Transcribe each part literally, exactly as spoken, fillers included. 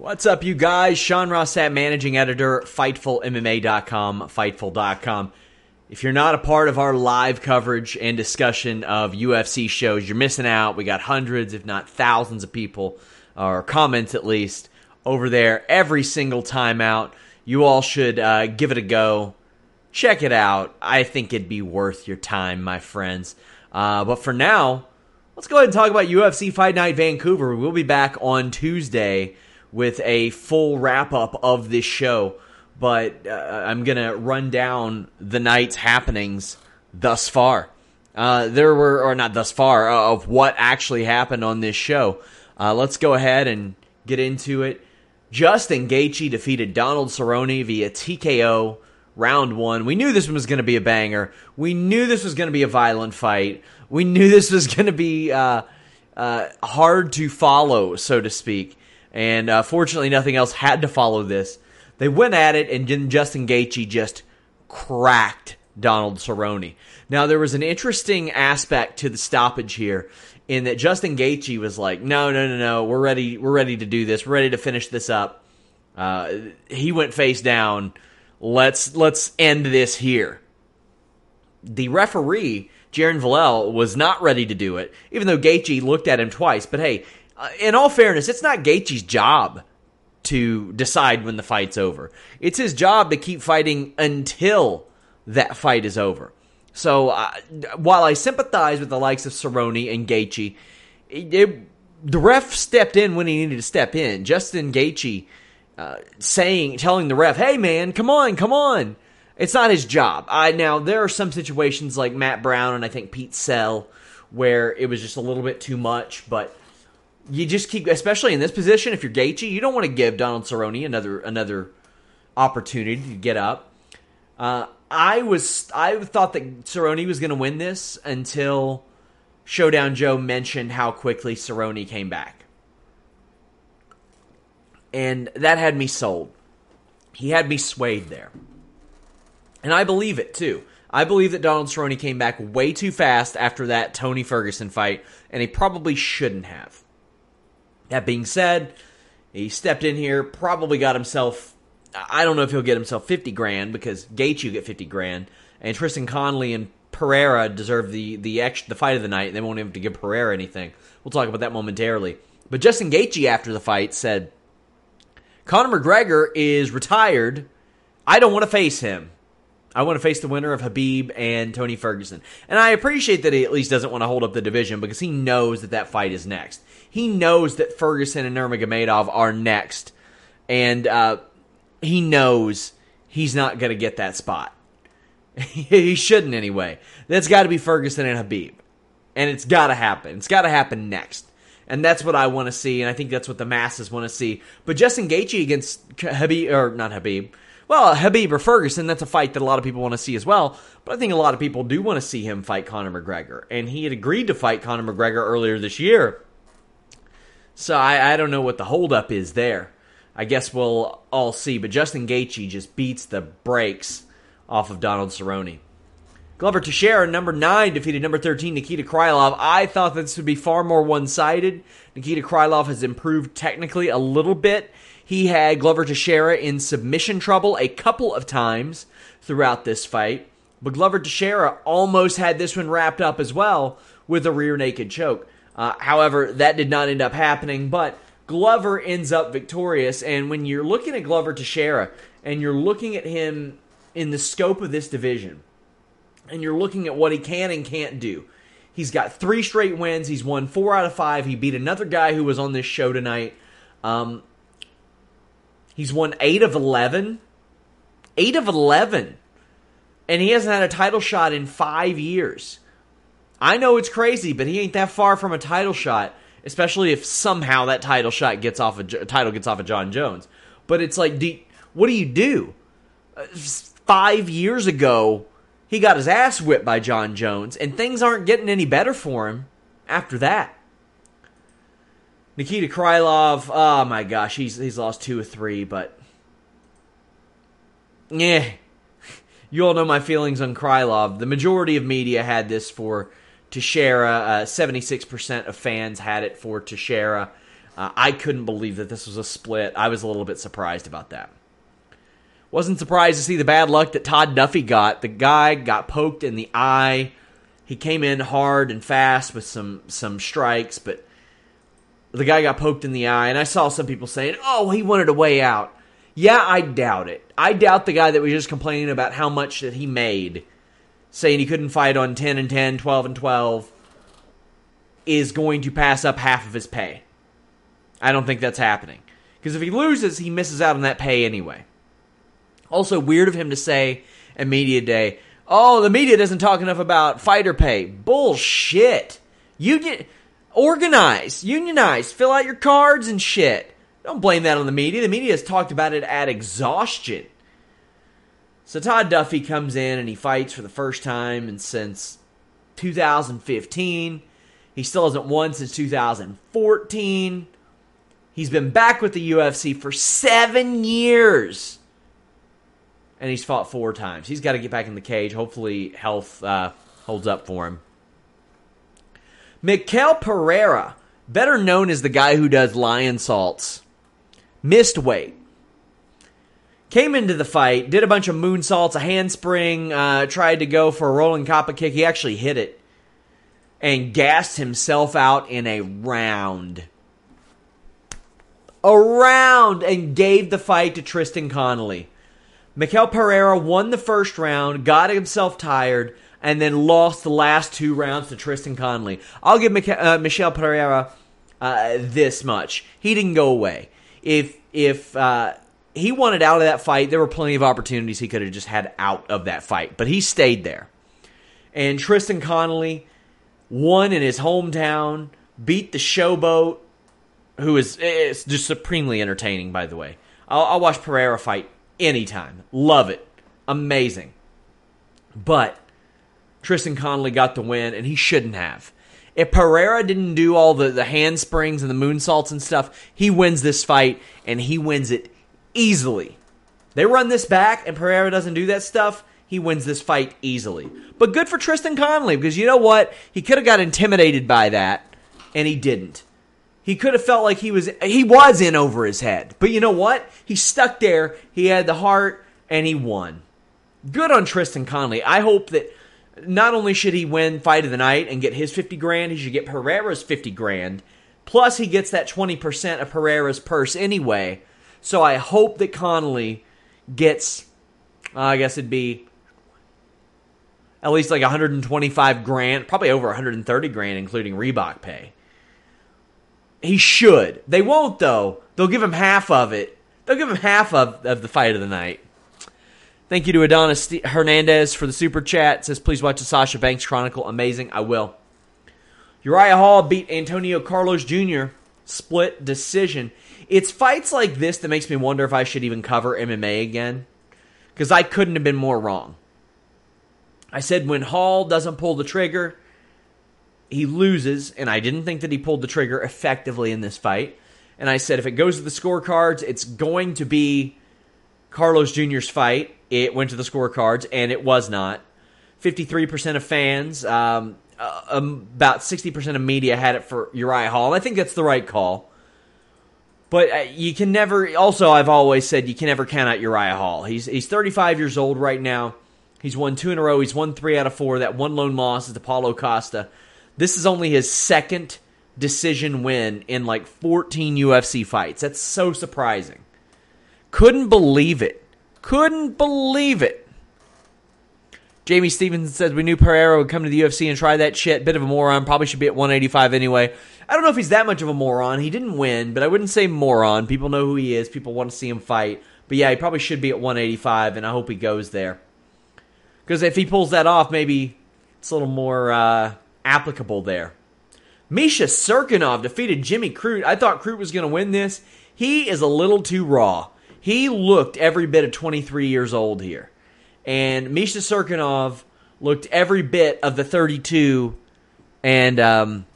What's up, you guys? Sean Rossat, managing editor, Fightful M M A dot com, Fightful dot com. If you're not a part of our live coverage and discussion of U F C shows, you're missing out. We got hundreds, if not thousands of people, or comments at least, over there every single time out. You all should uh, give it a go. Check it out. I think it'd be worth your time, my friends. Uh, but for now, let's go ahead and talk about U F C Fight Night Vancouver. We'll be back on Tuesday with a full wrap-up of this show, but uh, I'm going to run down the night's happenings thus far. Uh, there were, or not thus far, uh, of what actually happened on this show. Uh, let's go ahead and get into it. Justin Gaethje defeated Donald Cerrone via T K O, round one. We knew this one was going to be a banger. We knew this was going to be a violent fight. We knew this was going to be uh, uh, hard to follow, so to speak. And uh, fortunately, nothing else had to follow this. They went at it, and Justin Gaethje just cracked Donald Cerrone. Now, there was an interesting aspect to the stoppage here, in that Justin Gaethje was like, "No, no, no, no, we're ready. We're ready to do this. We're ready to finish this up." Uh, he went face down. Let's let's end this here. The referee, Jaron Valle, was not ready to do it, even though Gaethje looked at him twice. But hey, in all fairness, it's not Gaethje's job to decide when the fight's over. It's his job to keep fighting until that fight is over. So uh, while I sympathize with the likes of Cerrone and Gaethje, it, it, the ref stepped in when he needed to step in. Justin Gaethje uh, saying, telling the ref, "Hey man, come on, come on." It's not his job. I now there are some situations like Matt Brown and I think Pete Sell where it was just a little bit too much, but you just keep, especially in this position, if you're Gaethje, you don't want to give Donald Cerrone another another opportunity to get up. Uh, I was I thought that Cerrone was going to win this until Showdown Joe mentioned how quickly Cerrone came back, and that had me sold. He had me swayed there, and I believe it too. I believe that Donald Cerrone came back way too fast after that Tony Ferguson fight, and he probably shouldn't have. That being said, he stepped in here, probably got himself, I don't know if he'll get himself fifty grand, because Gaethje get fifty grand, and Tristan Connolly and Pereira deserve the the, extra, the fight of the night, and they won't have to give Pereira anything. We'll talk about that momentarily. But Justin Gaethje, after the fight, said, "Conor McGregor is retired. I don't want to face him. I want to face the winner of Habib and Tony Ferguson." And I appreciate that he at least doesn't want to hold up the division, because he knows that that fight is next. He knows that Ferguson and Nurmagomedov are next, and uh, he knows he's not going to get that spot. He shouldn't anyway. That's got to be Ferguson and Habib, and it's got to happen. It's got to happen next, and that's what I want to see, and I think that's what the masses want to see. But Justin Gaethje against Habib, or not Habib, well, Habib or Ferguson, that's a fight that a lot of people want to see as well. But I think a lot of people do want to see him fight Conor McGregor, and he had agreed to fight Conor McGregor earlier this year. So I, I don't know what the holdup is there. I guess we'll all see. But Justin Gaethje just beats the brakes off of Donald Cerrone. Glover Teixeira, number nine, defeated number thirteen, Nikita Krylov. I thought this would be far more one-sided. Nikita Krylov has improved technically a little bit. He had Glover Teixeira in submission trouble a couple of times throughout this fight. But Glover Teixeira almost had this one wrapped up as well with a rear naked choke. Uh, however, that did not end up happening, but Glover ends up victorious. And when you're looking at Glover Teixeira, and you're looking at him in the scope of this division, and you're looking at what he can and can't do. He's got three straight wins. He's won four out of five. He beat another guy who was on this show tonight. Um, he's won eight of eleven. Eight of eleven. And he hasn't had a title shot in five years. I know it's crazy, but he ain't that far from a title shot, especially if somehow that title shot gets off of, title gets off of John Jones. But it's like, do you, what do you do? Uh, five years ago, he got his ass whipped by John Jones, and things aren't getting any better for him after that. Nikita Krylov, oh my gosh, he's he's lost two or three, but yeah, you all know my feelings on Krylov. The majority of media had this for Teixeira. Uh, seventy-six percent of fans had it for Teixeira. Uh, I couldn't believe that this was a split. I was a little bit surprised about that. Wasn't surprised to see the bad luck that Todd Duffy got. The guy got poked in the eye. He came in hard and fast with some, some strikes, but the guy got poked in the eye. And I saw some people saying, oh, he wanted a way out. Yeah, I doubt it. I doubt the guy that was just complaining about how much that he made, saying he couldn't fight on ten and ten, twelve and twelve, is going to pass up half of his pay. I don't think that's happening. Because if he loses, he misses out on that pay anyway. Also weird of him to say at Media Day, oh, the media doesn't talk enough about fighter pay. Bullshit. Union, organize, unionize, fill out your cards and shit. Don't blame that on the media. The media has talked about it at exhaustion. So Todd Duffy comes in and he fights for the first time and since two thousand fifteen. He still hasn't won since two thousand fourteen. He's been back with the U F C for seven years. And he's fought four times. He's got to get back in the cage. Hopefully health uh, holds up for him. Michel Pereira, better known as the guy who does lion salts, missed weight. Came into the fight, did a bunch of moonsaults, a handspring, uh, tried to go for a rolling coppa kick. He actually hit it and gassed himself out in a round. A round and gave the fight to Tristan Connolly. Michel Pereira won the first round, got himself tired, and then lost the last two rounds to Tristan Connolly. I'll give Michel, uh, Michel Pereira uh, this much. He didn't go away. If if uh, he wanted out of that fight, there were plenty of opportunities he could have just had out of that fight. But he stayed there. And Tristan Connolly won in his hometown, beat the Showboat, who is it's just supremely entertaining, by the way. I'll, I'll watch Pereira fight anytime. Love it. Amazing. But Tristan Connolly got the win, and he shouldn't have. If Pereira didn't do all the, the handsprings and the moonsaults and stuff, he wins this fight, and he wins it easily. They run this back, and Pereira doesn't do that stuff, he wins this fight easily. But good for Tristan Connolly, because you know what? He could have got intimidated by that, and he didn't. He could have felt like he was he was in over his head. But you know what? He stuck there. He had the heart, and he won. Good on Tristan Connolly. I hope that not only should he win Fight of the Night and get his fifty grand, he should get Pereira's fifty grand. Plus, he gets that twenty percent of Pereira's purse anyway. So I hope that Connolly gets, uh, I guess it'd be at least like one hundred twenty-five grand, probably over one hundred thirty grand, including Reebok pay. He should. They won't, though. They'll give him half of it. They'll give him half of, of the Fight of the Night. Thank you to Adonis St- Hernandez for the super chat. It says, please watch the Sasha Banks Chronicle. Amazing. I will. Uriah Hall beat Antonio Carlos Junior Split decision. It's fights like this that makes me wonder if I should even cover M M A again. Because I couldn't have been more wrong. I said when Hall doesn't pull the trigger, he loses, and I didn't think that he pulled the trigger effectively in this fight. And I said, if it goes to the scorecards, it's going to be Carlos Junior's fight. It went to the scorecards, and it was not. fifty-three percent of fans, um, uh, um, about sixty percent of media had it for Uriah Hall. I think that's the right call. But uh, you can never... Also, I've always said you can never count out Uriah Hall. He's he's thirty-five years old right now. He's won two in a row. He's won three out of four. That one lone loss is to Paulo Costa. This is only his second decision win in like fourteen U F C fights. That's so surprising. Couldn't believe it. Couldn't believe it. Jamie Stevenson says, we knew Pereira would come to the U F C and try that shit. Bit of a moron. Probably should be at one eighty-five anyway. I don't know if he's that much of a moron. He didn't win, but I wouldn't say moron. People know who he is. People want to see him fight. But yeah, he probably should be at one eighty-five, and I hope he goes there. Because if he pulls that off, maybe it's a little more uh, applicable there. Misha Cirkunov defeated Jimmy Crute. I thought Crute was going to win this. He is a little too raw. He looked every bit of twenty-three years old here. And Misha Cirkunov looked every bit of the thirty-two, and um,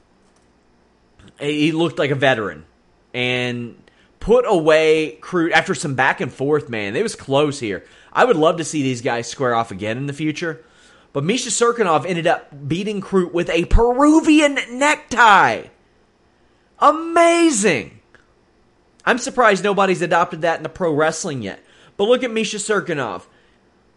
he looked like a veteran. And put away Crute after some back and forth, man. It was close here. I would love to see these guys square off again in the future. But Misha Cirkunov ended up beating Crute with a Peruvian necktie. Amazing. I'm surprised nobody's adopted that in the pro wrestling yet. But look at Misha Cirkunov.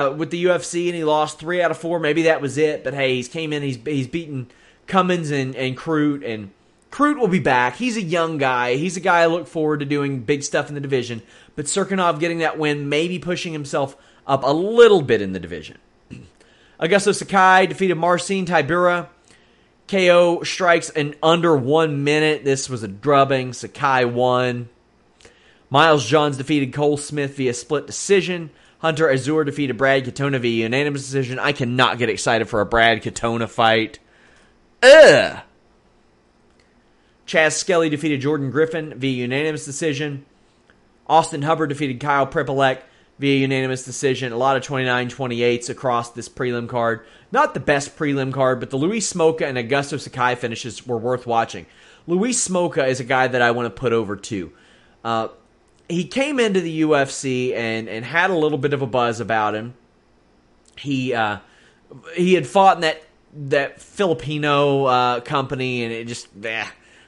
Uh, with the U F C, and he lost three out of four. Maybe that was it. But hey, he's came in. He's he's beaten Cummins and and Crute, and Crute will be back. He's a young guy. He's a guy I look forward to doing big stuff in the division. But Cirkunov getting that win, maybe pushing himself up a little bit in the division. Augusto Sakai defeated Marcin Tybura. K O strikes in under one minute. This was a drubbing. Sakai won. Miles Johns defeated Cole Smith via split decision. Hunter Azur defeated Brad Katona via unanimous decision. I cannot get excited for a Brad Katona fight. Ugh! Chaz Skelly defeated Jordan Griffin via unanimous decision. Austin Hubbard defeated Kyle Prepelec via unanimous decision. A lot of twenty-nine twenty-eights across this prelim card. Not the best prelim card, but the Luis Smoka and Augusto Sakai finishes were worth watching. Luis Smoka is a guy that I want to put over to. Uh... He came into the U F C and, and had a little bit of a buzz about him. He uh, he had fought in that that Filipino uh, company and it just eh,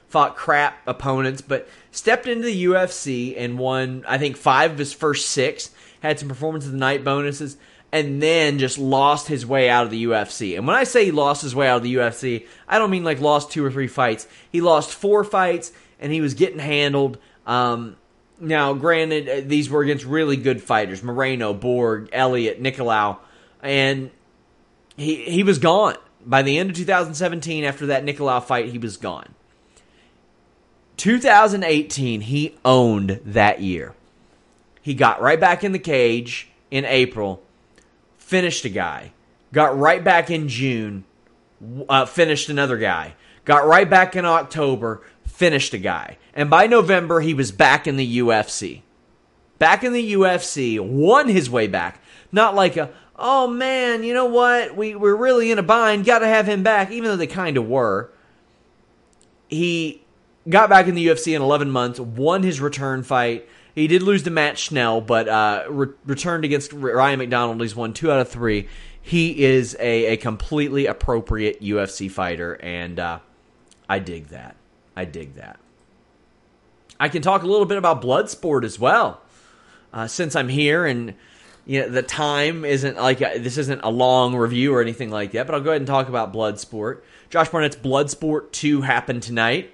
fought crap opponents, but stepped into the U F C and won, I think, five of his first six, had some performance of the night bonuses, and then just lost his way out of the U F C. And when I say he lost his way out of the U F C, I don't mean like lost two or three fights. He lost four fights and he was getting handled. Um... Now, granted, these were against really good fighters. Moreno, Borg, Elliott, Nicolau. And he he was gone. By the end of two thousand seventeen, after that Nicolau fight, he was gone. two thousand eighteen, he owned that year. He got right back in the cage in April, finished a guy. Got right back in June, uh, finished another guy. Got right back in October, finished a guy. And by November, he was back in the U F C. Back in the U F C, won his way back. Not like a, oh man, you know what? We, we're really in a bind. Got to have him back, even though they kind of were. He got back in the U F C in eleven months, won his return fight. He did lose to Matt Schnell, but uh, re- returned against Ryan McDonald. He's won two out of three. he is a, a completely appropriate U F C fighter, and uh, I dig that. I dig that. I can talk a little bit about Bloodsport as well, uh, since I'm here, and you know, the time isn't like a, this isn't a long review or anything like that. But I'll go ahead and talk about Bloodsport. Josh Barnett's Bloodsport two happened tonight.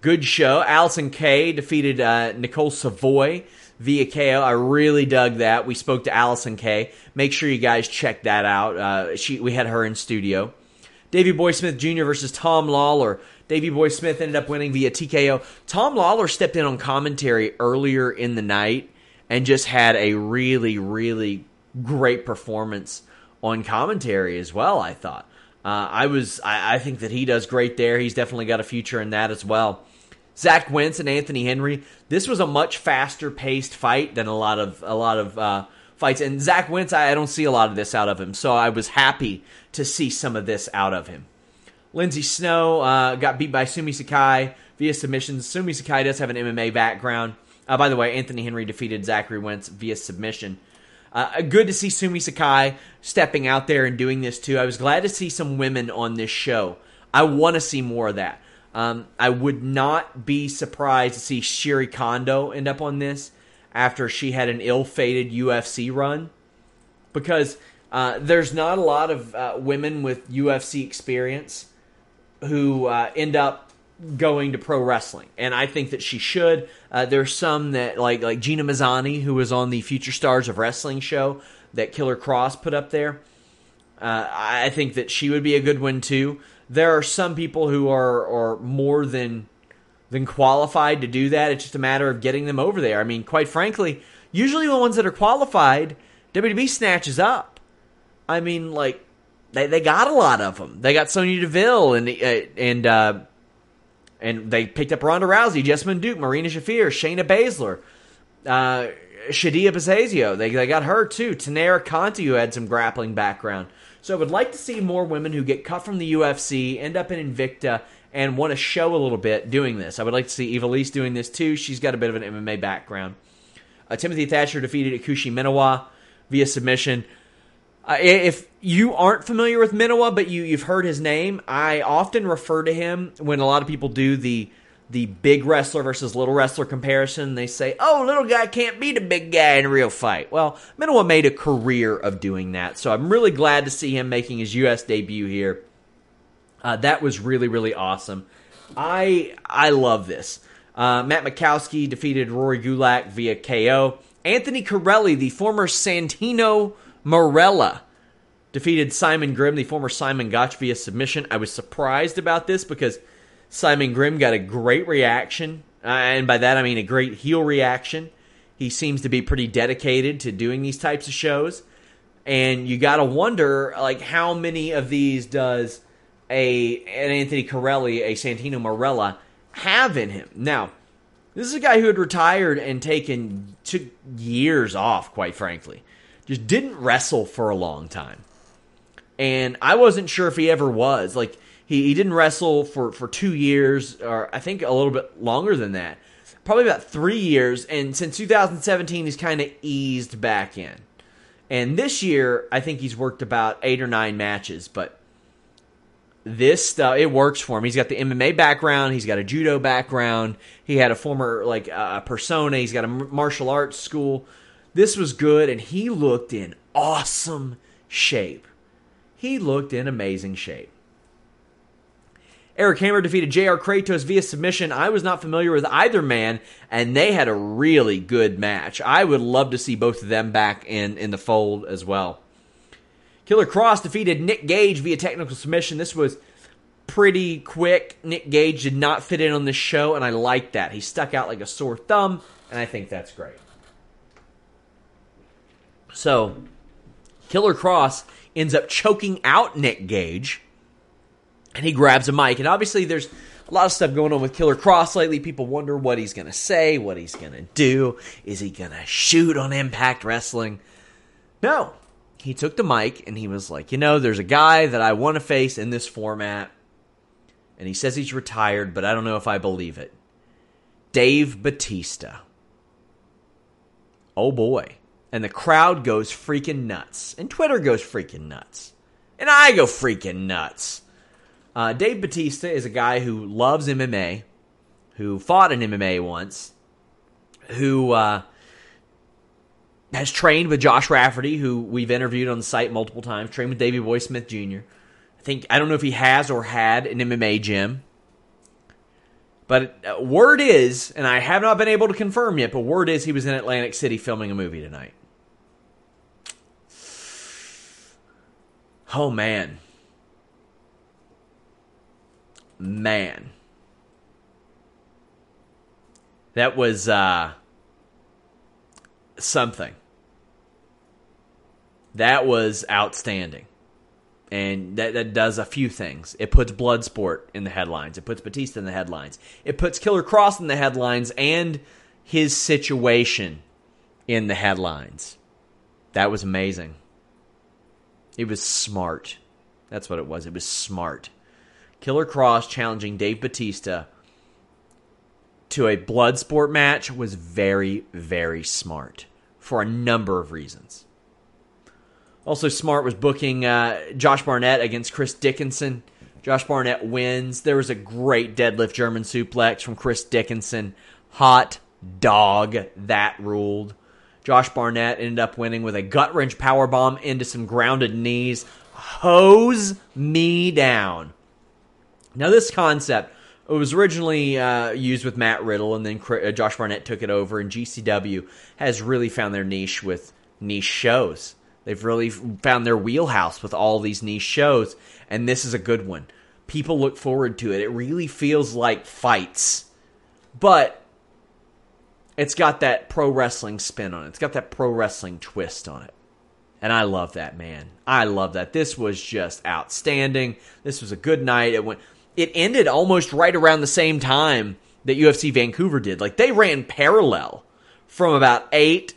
Good show. Allison Kaye defeated uh, Nicole Savoy via K O. I really dug that. We spoke to Allison Kaye. Make sure you guys check that out. Uh, she we had her in studio. Davey Boy Smith Junior versus Tom Lawler. Davey Boy Smith ended up winning via T K O. Tom Lawler stepped in on commentary earlier in the night and just had a really, really great performance on commentary as well, I thought. Uh, I was, I, I think that he does great there. He's definitely got a future in that as well. Zach Wentz and Anthony Henry. This was a much faster-paced fight than a lot of a lot of uh, fights. And Zach Wentz, I, I don't see a lot of this out of him, so I was happy to see some of this out of him. Lindsay Snow uh, got beat by Sumi Sakai via submissions. Sumi Sakai does have an M M A background. Uh, by the way, Anthony Henry defeated Zachary Wentz via submission. Uh, good to see Sumi Sakai stepping out there and doing this too. I was glad to see some women on this show. I want to see more of that. Um, I would not be surprised to see Sherry Kondo end up on this after she had an ill-fated U F C run, because uh, there's not a lot of uh, women with U F C experience who uh, end up going to pro wrestling, and I think that she should. Uh, there's some that like like Gina Mazzani, who was on the Future Stars of Wrestling show that Killer Kross put up there. Uh, I think that she would be a good one too. There are some people who are, are more than than qualified to do that. It's just a matter of getting them over there. I mean, quite frankly, usually the ones that are qualified, W W E snatches up. I mean, like they they got a lot of them. They got Sonya Deville and uh, and. Uh, And they picked up Ronda Rousey, Jessamyn Duke, Marina Shafir, Shayna Baszler, uh, Shadiya Bisasio. They they got her too. Tenera Conti, who had some grappling background. So I would like to see more women who get cut from the U F C, end up in Invicta, and want to show a little bit doing this. I would like to see Ivalice doing this too. She's got a bit of an M M A background. Uh, Timothy Thatcher defeated Ikushi Minowa via submission. Uh, if you aren't familiar with Minowa, but you, you've heard his name, I often refer to him when a lot of people do the the big wrestler versus little wrestler comparison. They say, oh, little guy can't beat a big guy in a real fight. Well, Minowa made a career of doing that, so I'm really glad to see him making his U S debut here. Uh, that was really, really awesome. I I love this. Uh, Matt Mikowski defeated Rory Gulak via K O. Anthony Corelli, the former Santino Marella, defeated Simon Grimm, the former Simon Gotch, via submission. I was surprised about this because Simon Grimm got a great reaction, uh, and by that I mean a great heel reaction. He seems to be pretty dedicated to doing these types of shows, and you got to wonder, like, how many of these does a an Anthony Corelli, a Santino Marella, have in him? Now, this is a guy who had retired and taken took years off, quite frankly. Just didn't wrestle for a long time. And I wasn't sure if he ever was. Like, he, he didn't wrestle for, for two years, or I think a little bit longer than that. Probably about three years. And since two thousand seventeen, he's kind of eased back in. And this year, I think he's worked about eight or nine matches. But this stuff, it works for him. He's got the M M A background. He's got a judo background. He had a former, like, uh, persona. He's got a martial arts school. This was good, and he looked in awesome shape. He looked in amazing shape. Eric Hammer defeated J R Kratos via submission. I was not familiar with either man, and they had a really good match. I would love to see both of them back in, in the fold as well. Killer Kross defeated Nick Gage via technical submission. This was pretty quick. Nick Gage did not fit in on this show, and I liked that. He stuck out like a sore thumb, and I think that's great. So, Killer Kross ends up choking out Nick Gage, and he grabs a mic. And obviously, there's a lot of stuff going on with Killer Kross lately. People wonder what he's going to say, what he's going to do. Is he going to shoot on Impact Wrestling? No. He took the mic, and he was like, you know, there's a guy that I want to face in this format, and he says he's retired, but I don't know if I believe it. Dave Bautista. Oh, boy. And the crowd goes freaking nuts. And Twitter goes freaking nuts. And I go freaking nuts. Uh, Dave Bautista is a guy who loves M M A, who fought in M M A once, who uh, has trained with Josh Rafferty, who we've interviewed on the site multiple times, trained with Davey Boy Smith Junior I think I don't know if he has or had an M M A gym. But word is, and I have not been able to confirm yet, but word is he was in Atlantic City filming a movie tonight. Oh, man. Man. That was uh, something. That was outstanding. And that, that does a few things. It puts Bloodsport in the headlines. It puts Batista in the headlines. It puts Killer Kross in the headlines and his situation in the headlines. That was amazing. It was smart. That's what it was. It was smart. Killer Kross challenging Dave Bautista to a Bloodsport match was very, very smart for a number of reasons. Also smart was booking uh, Josh Barnett against Chris Dickinson. Josh Barnett wins. There was a great deadlift German suplex from Chris Dickinson. Hot dog. That ruled. Josh Barnett ended up winning with a gut wrench powerbomb into some grounded knees. Hose me down. Now this concept, it was originally uh, used with Matt Riddle, and then uh, Josh Barnett took it over, and G C W has really found their niche with niche shows. They've really found their wheelhouse with all these niche shows, and this is a good one. People look forward to it. It really feels like fights, but it's got that pro wrestling spin on it. It's got that pro wrestling twist on it, and I love that, man. I love that. This was just outstanding. This was a good night. It went. It ended almost right around the same time that U F C Vancouver did. Like, they ran parallel from about eight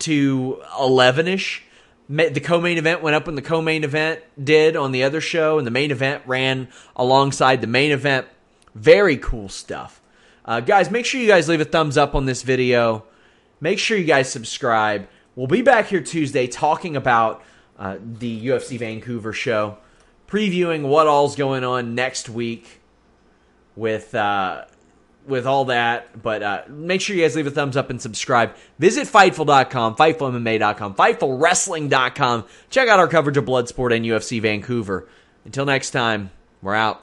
to eleven-ish. The co-main event went up when the co-main event did on the other show, and the main event ran alongside the main event. Very cool stuff. Uh, guys, make sure you guys leave a thumbs up on this video. Make sure you guys subscribe. We'll be back here Tuesday talking about uh, the U F C Vancouver show, previewing what all's going on next week with uh, with all that. But uh, make sure you guys leave a thumbs up and subscribe. Visit Fightful dot com, Fightful M M A dot com, Fightful Wrestling dot com. Check out our coverage of Bloodsport and U F C Vancouver. Until next time, we're out.